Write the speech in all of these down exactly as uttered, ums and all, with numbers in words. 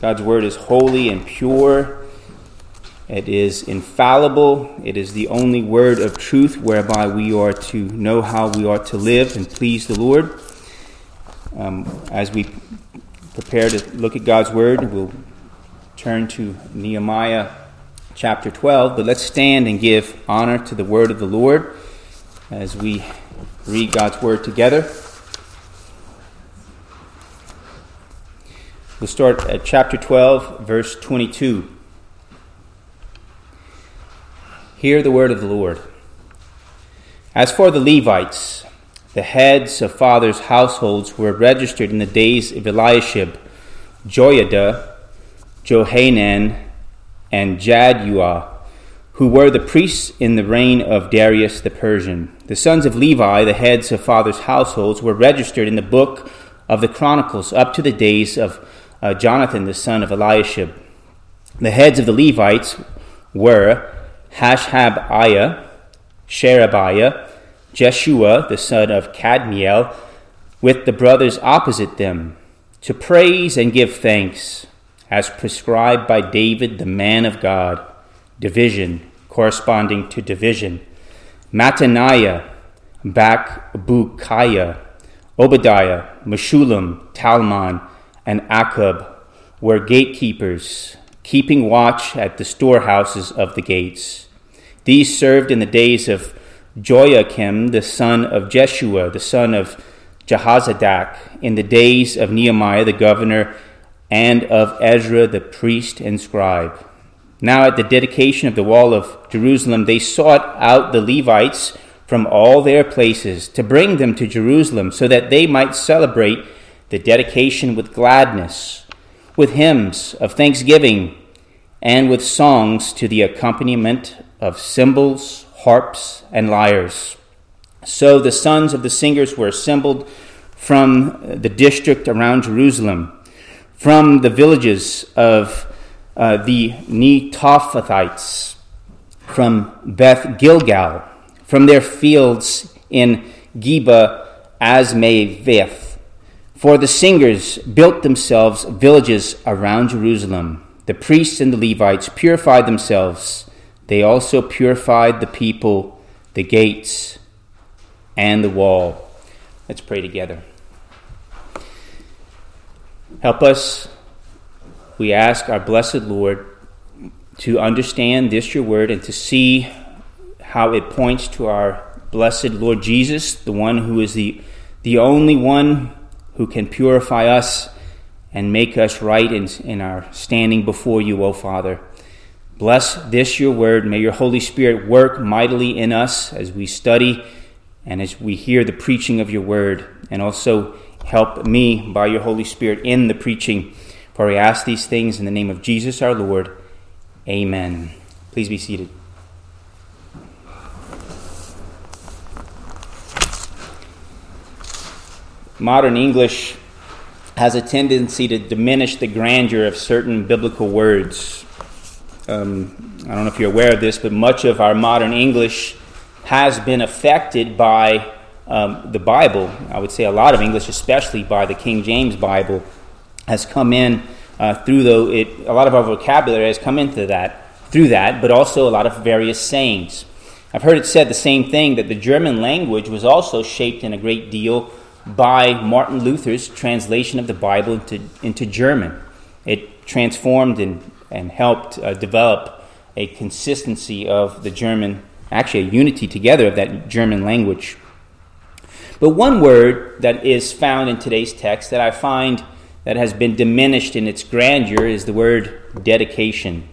God's word is holy and pure. It is infallible. It is the only word of truth whereby we are to know how we are to live and please the Lord. Um, as we prepare to look at God's word, we'll turn to Nehemiah chapter twelve. But let's stand and give honor to the word of the Lord as we read God's word together. We'll start at chapter twelve, verse twenty-two. Hear the word of the Lord. As for the Levites, the heads of fathers' households were registered in the days of Eliashib, Joiada, Johanan, and Jadua, who were the priests in the reign of Darius the Persian. The sons of Levi, the heads of fathers' households, were registered in the book of the Chronicles up to the days of uh, Jonathan, the son of Eliashib. The heads of the Levites were Hashabiah, Sherabiah, Jeshua, the son of Cadmiel, with the brothers opposite them, to praise and give thanks, as prescribed by David, the man of God. Division, corresponding to division. Mattaniah, Bakbukiah, Obadiah, Meshullam, Talman, and Akub were gatekeepers, keeping watch at the storehouses of the gates. These served in the days of Joachim, the son of Jeshua, the son of Jehozadak, in the days of Nehemiah the governor, and of Ezra the priest and scribe. Now at the dedication of the wall of Jerusalem, they sought out the Levites from all their places to bring them to Jerusalem, so that they might celebrate the dedication with gladness, with hymns of thanksgiving, and with songs to the accompaniment of cymbals, harps, and lyres. So the sons of the singers were assembled from the district around Jerusalem, from the villages of uh, the Netophathites, from Beth Gilgal, from their fields in Giba Asmaveth. For the singers built themselves villages around Jerusalem. The priests and the Levites purified themselves. They also purified the people, the gates, and the wall. Let's pray together. Help us, we ask our blessed Lord, to understand this, your word, and to see how it points to our blessed Lord Jesus, the one who is the, the only one who can purify us and make us right in, in our standing before you, O Father. Bless this, your word. May your Holy Spirit work mightily in us as we study and as we hear the preaching of your word. And also help me by your Holy Spirit in the preaching. For we ask these things in the name of Jesus our Lord. Amen. Please be seated. Modern English has a tendency to diminish the grandeur of certain biblical words. Um, I don't know if you're aware of this, but much of our modern English has been affected by um, the Bible. I would say a lot of English, especially by the King James Bible, has come in uh, through though it. A lot of our vocabulary has come into that through that, but also a lot of various sayings. I've heard it said the same thing, that the German language was also shaped in a great deal by Martin Luther's translation of the Bible into, into German. It transformed and, and helped uh, develop a consistency of the German, actually a unity together of that German language. But one word that is found in today's text that I find that has been diminished in its grandeur is the word dedication.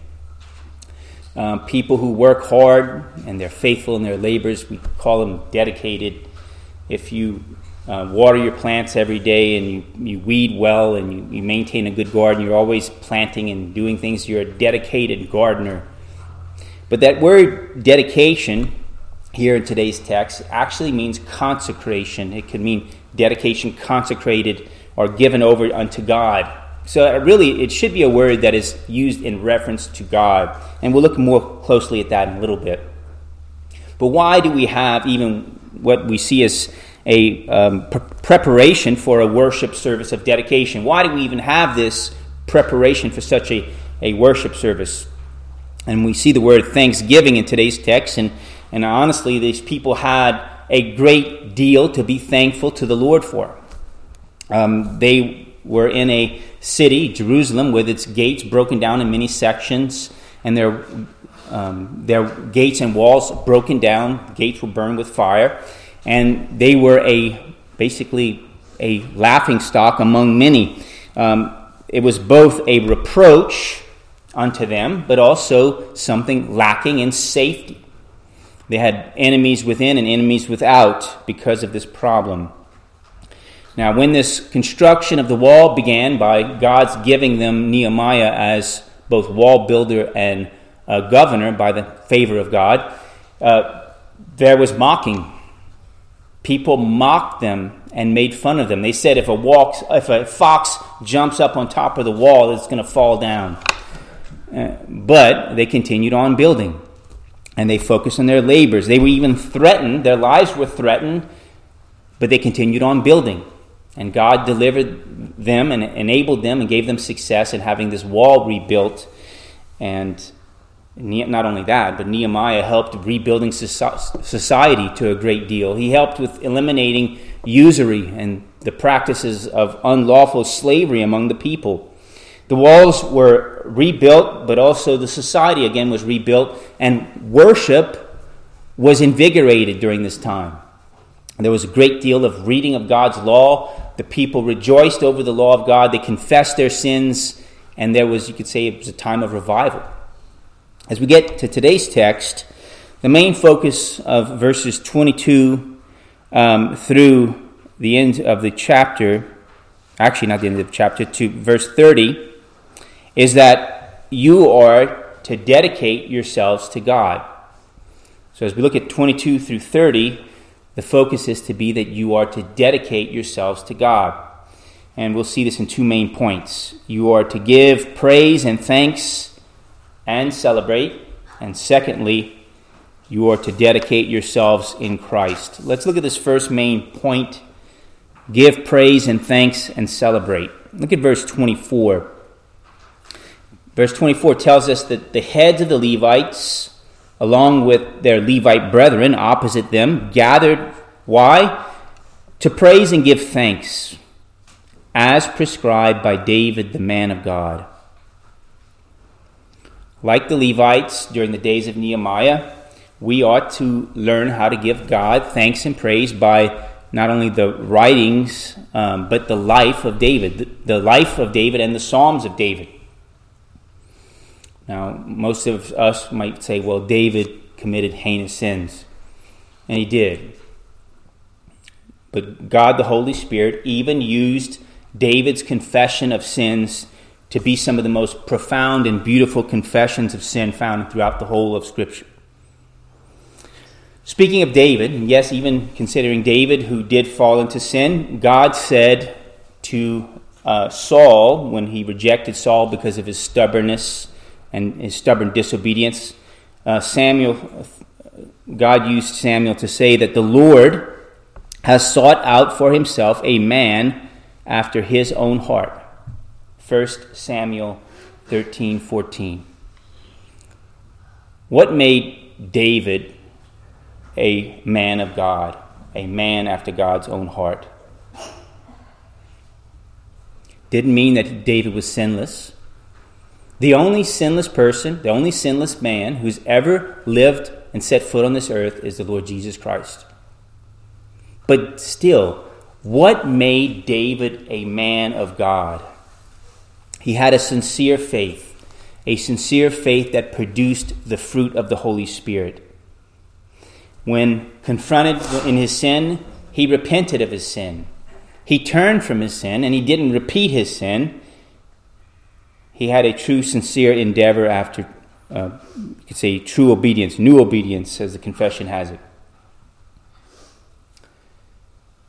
Um, people who work hard and they're faithful in their labors, we call them dedicated. If you Uh, water your plants every day, and you, you weed well, and you, you maintain a good garden. You're always planting and doing things. You're a dedicated gardener. But that word dedication here in today's text actually means consecration. It could mean dedication, consecrated, or given over unto God. So it really, it should be a word that is used in reference to God. And we'll look more closely at that in a little bit. But why do we have even what we see as a um, pre- preparation for a worship service of dedication? Why do we even have this preparation for such a, a worship service. And we see the word thanksgiving in today's text, and, and honestly, these people had a great deal to be thankful to the Lord for. Um, they were in a city, Jerusalem, with its gates broken down in many sections, and their um, their gates and walls broken down. Gates were burned with fire, and they were a basically a laughingstock among many. Um, it was both a reproach unto them, but also something lacking in safety. They had enemies within and enemies without because of this problem. Now, when this construction of the wall began by God's giving them Nehemiah as both wall builder and uh, governor by the favor of God, uh, there was mocking. People mocked them and made fun of them. They said, if a, walk, if a fox jumps up on top of the wall, it's going to fall down. Uh, but they continued on building, and they focused on their labors. They were even threatened. Their lives were threatened, but they continued on building. And God delivered them and enabled them and gave them success in having this wall rebuilt. And not only that, but Nehemiah helped rebuilding society to a great deal. He helped with eliminating usury and the practices of unlawful slavery among the people. The walls were rebuilt, but also the society again was rebuilt, and worship was invigorated during this time. There was a great deal of reading of God's law. The people rejoiced over the law of God. They confessed their sins, and there was, you could say, it was a time of revival. As we get to today's text, the main focus of verses twenty-two um, through the end of the chapter, actually not the end of the chapter, to verse thirty, is that you are to dedicate yourselves to God. So as we look at twenty-two through thirty, the focus is to be that you are to dedicate yourselves to God. And we'll see this in two main points. You are to give praise and thanks and celebrate. And secondly, you are to dedicate yourselves in Christ. Let's look at this first main point. Give praise and thanks and celebrate. Look at verse twenty-four. Verse twenty-four tells us that the heads of the Levites, along with their Levite brethren opposite them, gathered, why? To praise and give thanks, as prescribed by David, the man of God. Like the Levites during the days of Nehemiah, we ought to learn how to give God thanks and praise by not only the writings, um, but the life of David, the life of David and the Psalms of David. Now, most of us might say, well, David committed heinous sins, and he did. But God, the Holy Spirit, even used David's confession of sins to be some of the most profound and beautiful confessions of sin found throughout the whole of Scripture. Speaking of David, and yes, even considering David, who did fall into sin, God said to uh, Saul, when he rejected Saul because of his stubbornness and his stubborn disobedience, uh, Samuel, God used Samuel to say that the Lord has sought out for himself a man after his own heart. First Samuel thirteen fourteen. What made David a man of God, a man after God's own heart? Didn't mean that David was sinless. The only sinless person, the only sinless man who's ever lived and set foot on this earth is the Lord Jesus Christ. But still, what made David a man of God? He had a sincere faith, a sincere faith that produced the fruit of the Holy Spirit. When confronted in his sin, he repented of his sin. He turned from his sin, and he didn't repeat his sin. He had a true, sincere endeavor after, uh, you could say, true obedience, new obedience, as the confession has it.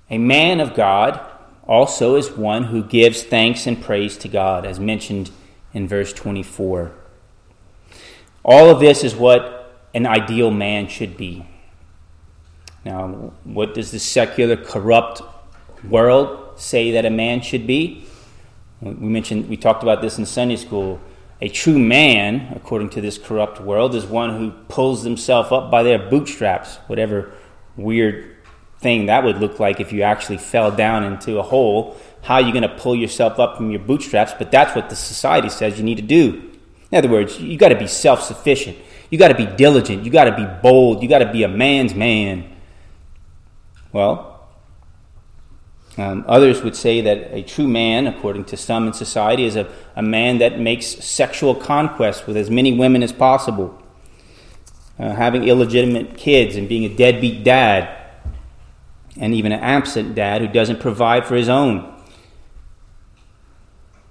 A man of God also is one who gives thanks and praise to God, as mentioned in verse twenty-four. All of this is what an ideal man should be. Now, what does the secular, corrupt world say that a man should be? We mentioned, we talked about this in Sunday school. A true man, according to this corrupt world, is one who pulls himself up by their bootstraps, whatever weird thing that would look like if you actually fell down into a hole. How are you going to pull yourself up from your bootstraps? But that's what the society says you need to do. In other words, you got to be self-sufficient. You got to be diligent. You got to be bold. You got to be a man's man. Well, um, others would say that a true man, according to some in society, is a, a man that makes sexual conquests with as many women as possible, uh, having illegitimate kids and being a deadbeat dad, and even an absent dad who doesn't provide for his own.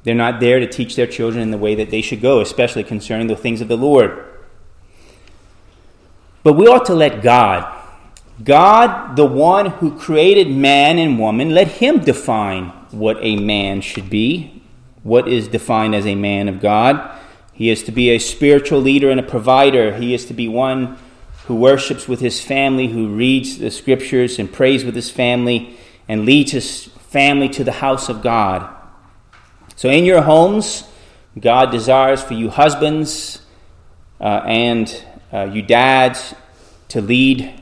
They're not there to teach their children in the way that they should go, especially concerning the things of the Lord. But we ought to let God, God, the one who created man and woman, let him define what a man should be, what is defined as a man of God. He is to be a spiritual leader and a provider. He is to be one who worships with his family, who reads the scriptures and prays with his family, and leads his family to the house of God. So in your homes, God desires for you husbands uh, and uh, you dads to lead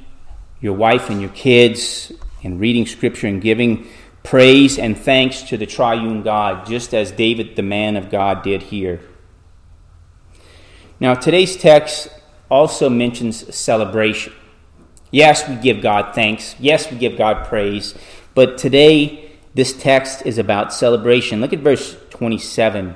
your wife and your kids in reading scripture and giving praise and thanks to the triune God, just as David, the man of God, did here. Now, today's text also mentions celebration. Yes, we give God thanks. Yes, we give God praise. But today, this text is about celebration. Look at verse twenty-seven.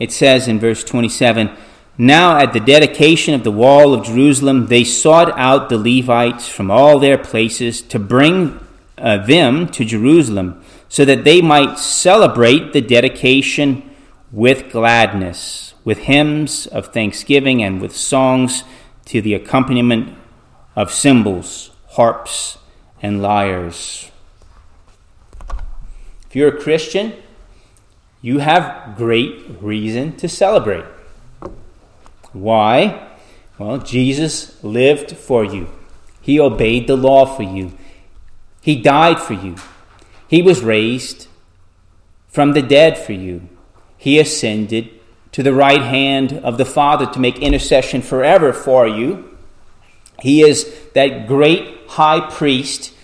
It says in verse twenty-seven, "Now at the dedication of the wall of Jerusalem, they sought out the Levites from all their places to bring uh, them to Jerusalem, so that they might celebrate the dedication with gladness, with hymns of thanksgiving and with songs to the accompaniment of cymbals, harps, and lyres." If you're a Christian, you have great reason to celebrate. Why? Well, Jesus lived for you. He obeyed the law for you. He died for you. He was raised from the dead for you. He ascended to the right hand of the Father to make intercession forever for you. He is that great high priest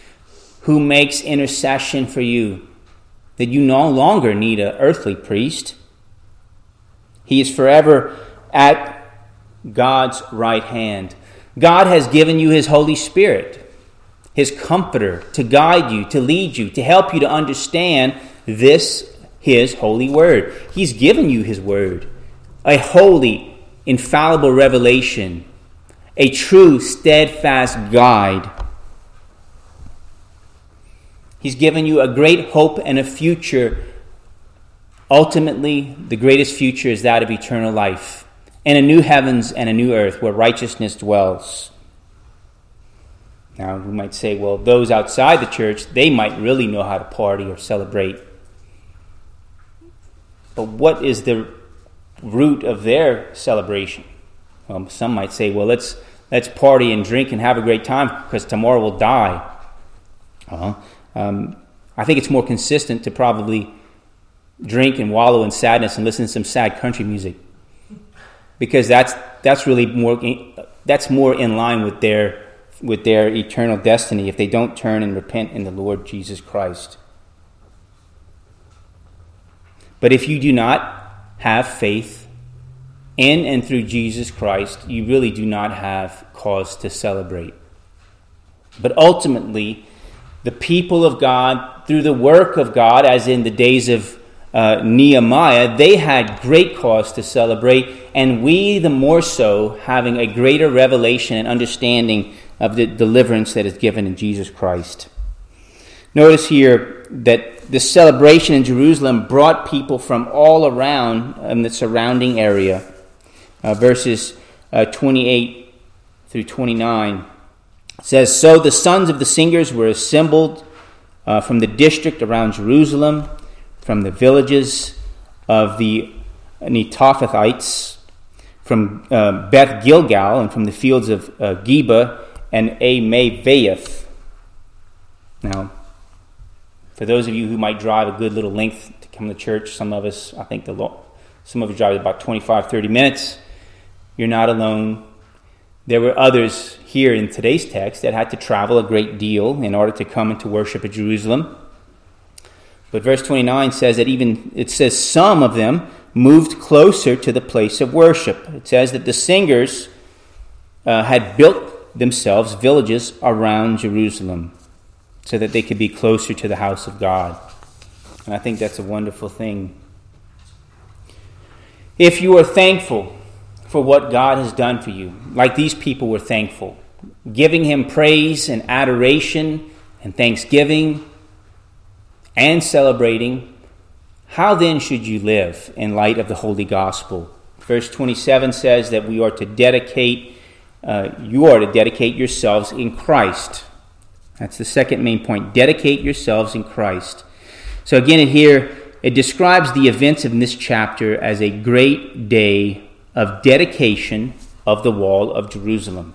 who makes intercession for you, that you no longer need an earthly priest. He is forever at God's right hand. God has given you his Holy Spirit, his comforter, to guide you, to lead you, to help you to understand this, his holy word. He's given you his word, a holy, infallible revelation, a true, steadfast guide. He's given you a great hope and a future. Ultimately, the greatest future is that of eternal life and a new heavens and a new earth where righteousness dwells. Now, we might say, well, those outside the church, they might really know how to party or celebrate. But what is the root of their celebration? Well, some might say, well, let's let's party and drink and have a great time because tomorrow we'll die. Uh-huh. Um, I think it's more consistent to probably drink and wallow in sadness and listen to some sad country music, because that's that's really more that's more in line with their with their eternal destiny if they don't turn and repent in the Lord Jesus Christ. But if you do not have faith in and through Jesus Christ, you really do not have cause to celebrate. But ultimately, the people of God, through the work of God, as in the days of uh, Nehemiah, they had great cause to celebrate, and we the more so, having a greater revelation and understanding of the deliverance that is given in Jesus Christ. Notice here that this celebration in Jerusalem brought people from all around in the surrounding area. Uh, verses uh, twenty-eight through twenty-nine says, "So the sons of the singers were assembled uh, from the district around Jerusalem, from the villages of the Netophathites, from uh, Beth Gilgal, and from the fields of uh, Giba and Asmaveth." Now, for those of you who might drive a good little length to come to church. Some of us, I think the lo- some of you drive about twenty-five, thirty minutes. You're not alone. There were others here in today's text that had to travel a great deal in order to come and to worship at Jerusalem. But verse twenty-nine says that even, it says some of them moved closer to the place of worship. It says that the singers uh, had built themselves villages around Jerusalem so that they could be closer to the house of God. And I think that's a wonderful thing. If you are thankful for what God has done for you, like these people were thankful, giving him praise and adoration and thanksgiving and celebrating, how then should you live in light of the Holy Gospel? Verse twenty-seven says that we are to dedicate, uh, you are to dedicate yourselves in Christ. That's the second main point. Dedicate yourselves in Christ. So again, in here, it describes the events in this chapter as a great day of dedication of the wall of Jerusalem.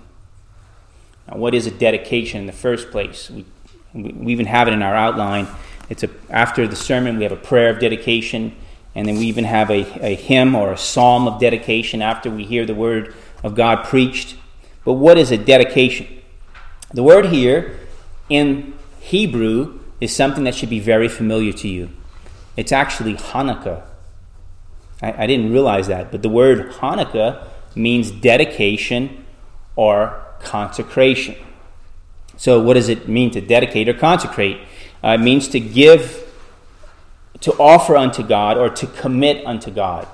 Now, what is a dedication in the first place? We, we even have it in our outline. It's a, after the sermon, we have a prayer of dedication, and then we even have a, a hymn or a psalm of dedication after we hear the word of God preached. But what is a dedication? The word here in Hebrew is something that should be very familiar to you. It's actually Hanukkah. I, I didn't realize that, but the word Hanukkah means dedication or consecration. So what does it mean to dedicate or consecrate? Uh, it means to give, to offer unto God, or to commit unto God.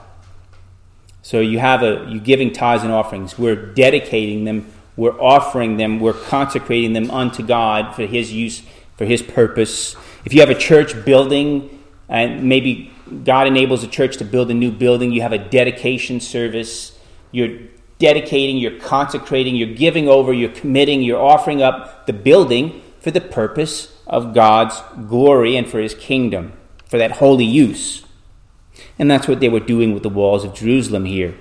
So you have a, you're giving tithes and offerings. We're dedicating them. We're offering them. We're consecrating them unto God for his use, for his purpose. If you have a church building, and maybe God enables a church to build a new building, you have a dedication service. You're dedicating, you're consecrating, you're giving over, you're committing, you're offering up the building for the purpose of God's glory and for his kingdom, for that holy use. And that's what they were doing with the walls of Jerusalem here.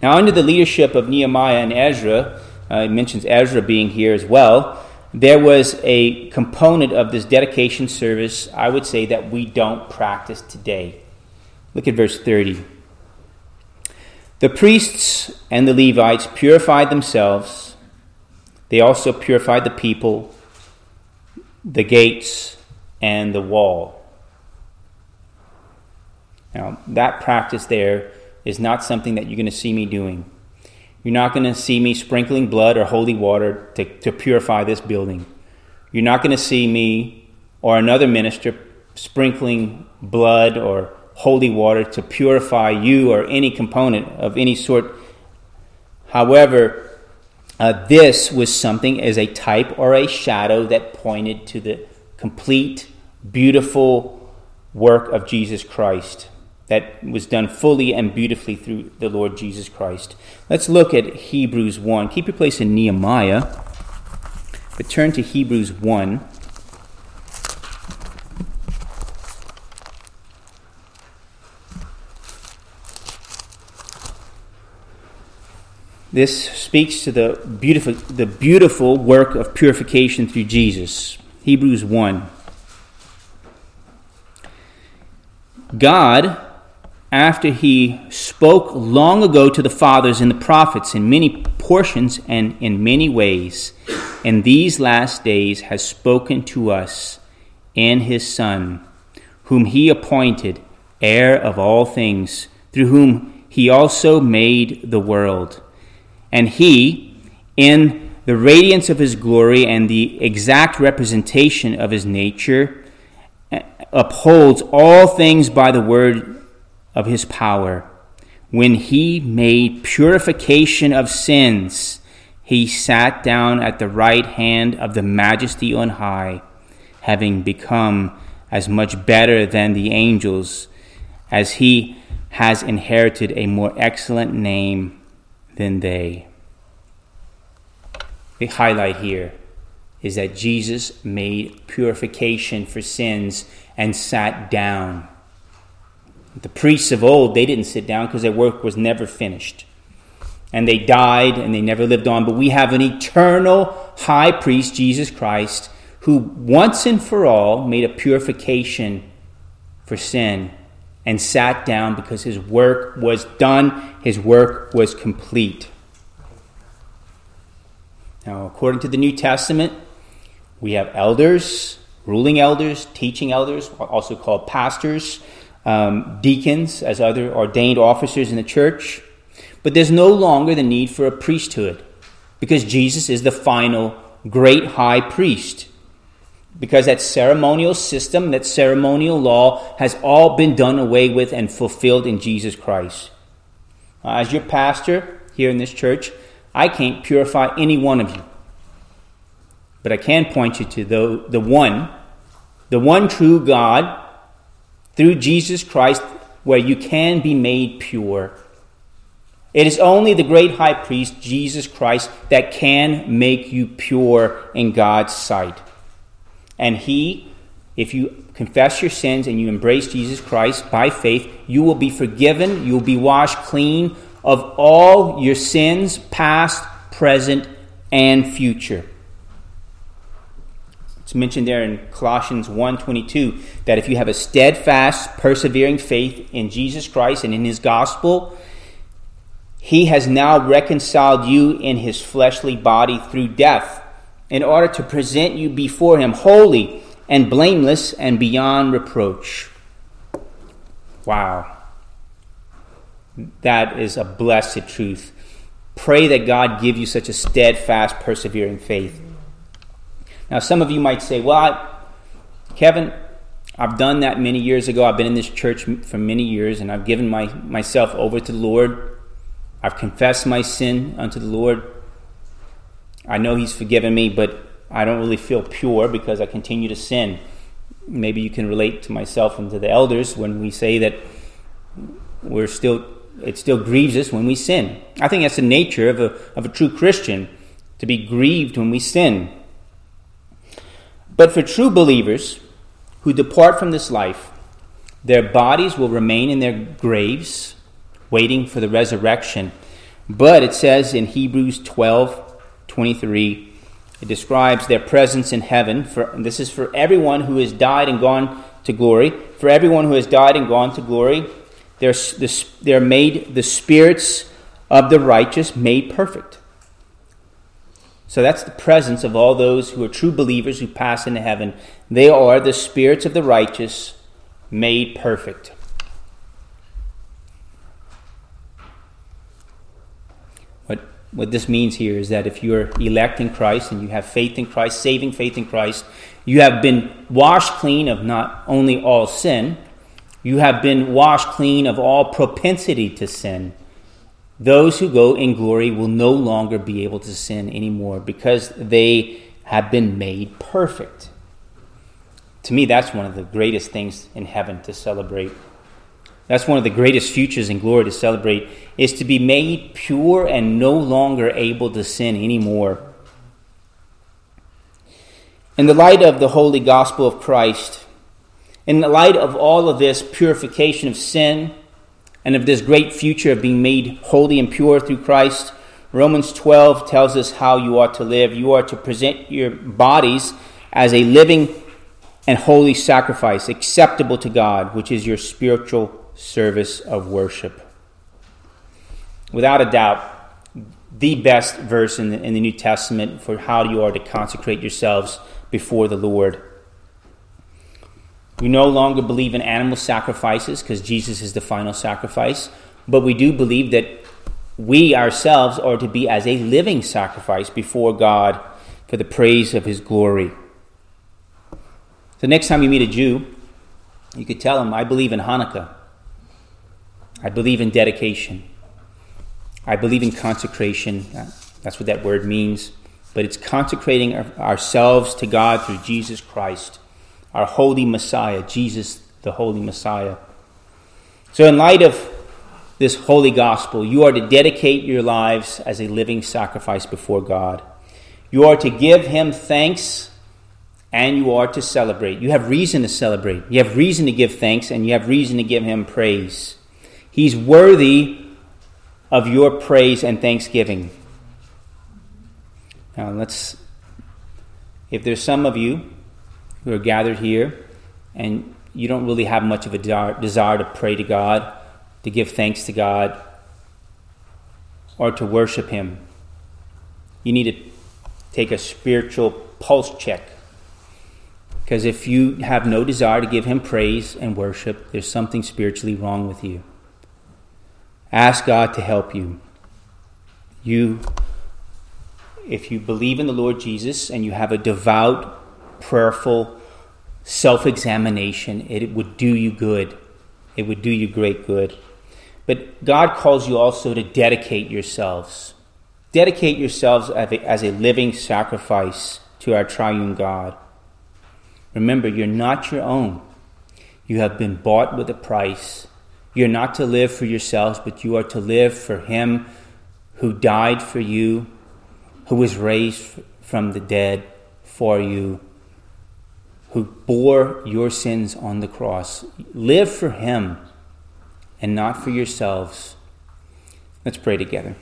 Now, under the leadership of Nehemiah and Ezra, uh, it mentions Ezra being here as well, there was a component of this dedication service, I would say, that we don't practice today. Look at verse thirty. The priests and the Levites purified themselves. They also purified the people, the gates, and the wall. Now, that practice there is not something that you're going to see me doing. You're not going to see me sprinkling blood or holy water to, to purify this building. You're not going to see me or another minister sprinkling blood or holy water to purify you or any component of any sort. However, Uh, this was something as a type or a shadow that pointed to the complete, beautiful work of Jesus Christ that was done fully and beautifully through the Lord Jesus Christ. Let's look at Hebrews one. Keep your place in Nehemiah, but turn to Hebrews one. This speaks to the beautiful, the beautiful work of purification through Jesus. Hebrews one. God, after he spoke long ago to the fathers and the prophets in many portions and in many ways, in these last days has spoken to us in his Son, whom he appointed heir of all things, through whom he also made the world. And he, in the radiance of his glory and the exact representation of his nature, upholds all things by the word of his power. When he made purification of sins, he sat down at the right hand of the Majesty on high, having become as much better than the angels, as he has inherited a more excellent name than they. The highlight here is that Jesus made purification for sins and sat down. The priests of old, they didn't sit down because their work was never finished. And they died and they never lived on. But we have an eternal high priest, Jesus Christ, who once and for all made a purification for sin and sat down because his work was done, his work was complete. Now, according to the New Testament, we have elders, ruling elders, teaching elders, also called pastors, um, deacons, as other ordained officers in the church. But there's no longer the need for a priesthood because Jesus is the final great high priest. Because that ceremonial system, that ceremonial law has all been done away with and fulfilled in Jesus Christ. As your pastor here in this church, I can't purify any one of you. But I can point you to the, the one, the one true God, through Jesus Christ, where you can be made pure. It is only the great high priest, Jesus Christ, that can make you pure in God's sight. And he, if you confess your sins and you embrace Jesus Christ by faith, you will be forgiven, you will be washed clean of all your sins, past, present, and future. It's mentioned there in Colossians one twenty-two that if you have a steadfast, persevering faith in Jesus Christ and in his gospel, he has now reconciled you in his fleshly body through death, in order to present you before him holy and blameless and beyond reproach. Wow. That is a blessed truth. Pray that God give you such a steadfast, persevering faith. Now, some of you might say, well, I, Kevin, I've done that many years ago. I've been in this church for many years, and I've given my, myself over to the Lord. I've confessed my sin unto the Lord. I know he's forgiven me, but I don't really feel pure because I continue to sin. Maybe you can relate to myself and to the elders when we say that we're still, it still grieves us when we sin. I think that's the nature of a of a true Christian, to be grieved when we sin. But for true believers who depart from this life, their bodies will remain in their graves, waiting for the resurrection. But it says in Hebrews twelve twenty-three, it describes their presence in heaven. For, and this is for everyone who has died and gone to glory. For everyone who has died and gone to glory, they're, they're made the spirits of the righteous made perfect. So that's the presence of all those who are true believers who pass into heaven. They are the spirits of the righteous made perfect. What this means here is that if you're elect in Christ and you have faith in Christ, saving faith in Christ, you have been washed clean of not only all sin, you have been washed clean of all propensity to sin. Those who go in glory will no longer be able to sin anymore because they have been made perfect. To me, that's one of the greatest things in heaven to celebrate. That's one of the greatest futures in glory to celebrate, is to be made pure and no longer able to sin anymore. In the light of the holy gospel of Christ, in the light of all of this purification of sin and of this great future of being made holy and pure through Christ, Romans twelve tells us how you are to live. You are to present your bodies as a living and holy sacrifice, acceptable to God, which is your spiritual service of worship. Without a doubt, the best verse in the, in the New Testament for how you are to consecrate yourselves before the Lord. We no longer believe in animal sacrifices because Jesus is the final sacrifice, but we do believe that we ourselves are to be as a living sacrifice before God for the praise of his glory. The next time you meet a Jew, you could tell him, I believe in Hanukkah. I believe in dedication. I believe in consecration. That's what that word means. But it's consecrating ourselves to God through Jesus Christ, our holy Messiah, Jesus, the holy Messiah. So in light of this holy gospel, you are to dedicate your lives as a living sacrifice before God. You are to give him thanks, and you are to celebrate. You have reason to celebrate. You have reason to give thanks, and you have reason to give him praise. He's worthy of your praise and thanksgiving. Now let's, if there's some of you who are gathered here, and you don't really have much of a desire to pray to God, to give thanks to God, or to worship Him. You need to take a spiritual pulse check. Because if you have no desire to give Him praise and worship, there's something spiritually wrong with you. Ask God to help you. You, if you believe in the Lord Jesus and you have a devout, prayerful self-examination, it would do you good. It would do you great good. But God calls you also to dedicate yourselves. Dedicate yourselves as a, as a living sacrifice to our triune God. Remember, you're not your own. You have been bought with a price. You're not to live for yourselves, but you are to live for Him who died for you, who was raised from the dead for you, who bore your sins on the cross. Live for Him and not for yourselves. Let's pray together.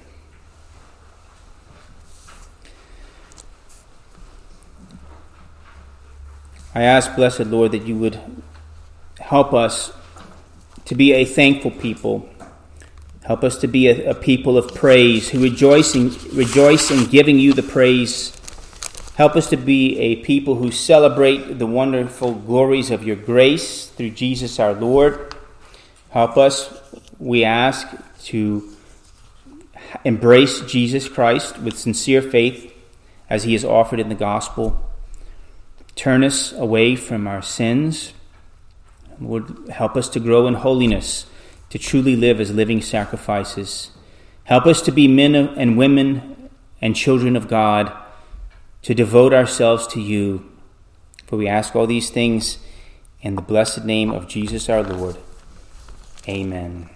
I ask, blessed Lord, that you would help us to be a thankful people. Help us to be a, a people of praise who rejoice in, rejoice in giving you the praise. Help us to be a people who celebrate the wonderful glories of your grace through Jesus our Lord. Help us, we ask, to embrace Jesus Christ with sincere faith as He is offered in the gospel. Turn us away from our sins. Lord, help us to grow in holiness, to truly live as living sacrifices. Help us to be men and women and children of God, to devote ourselves to you. For we ask all these things in the blessed name of Jesus our Lord. Amen.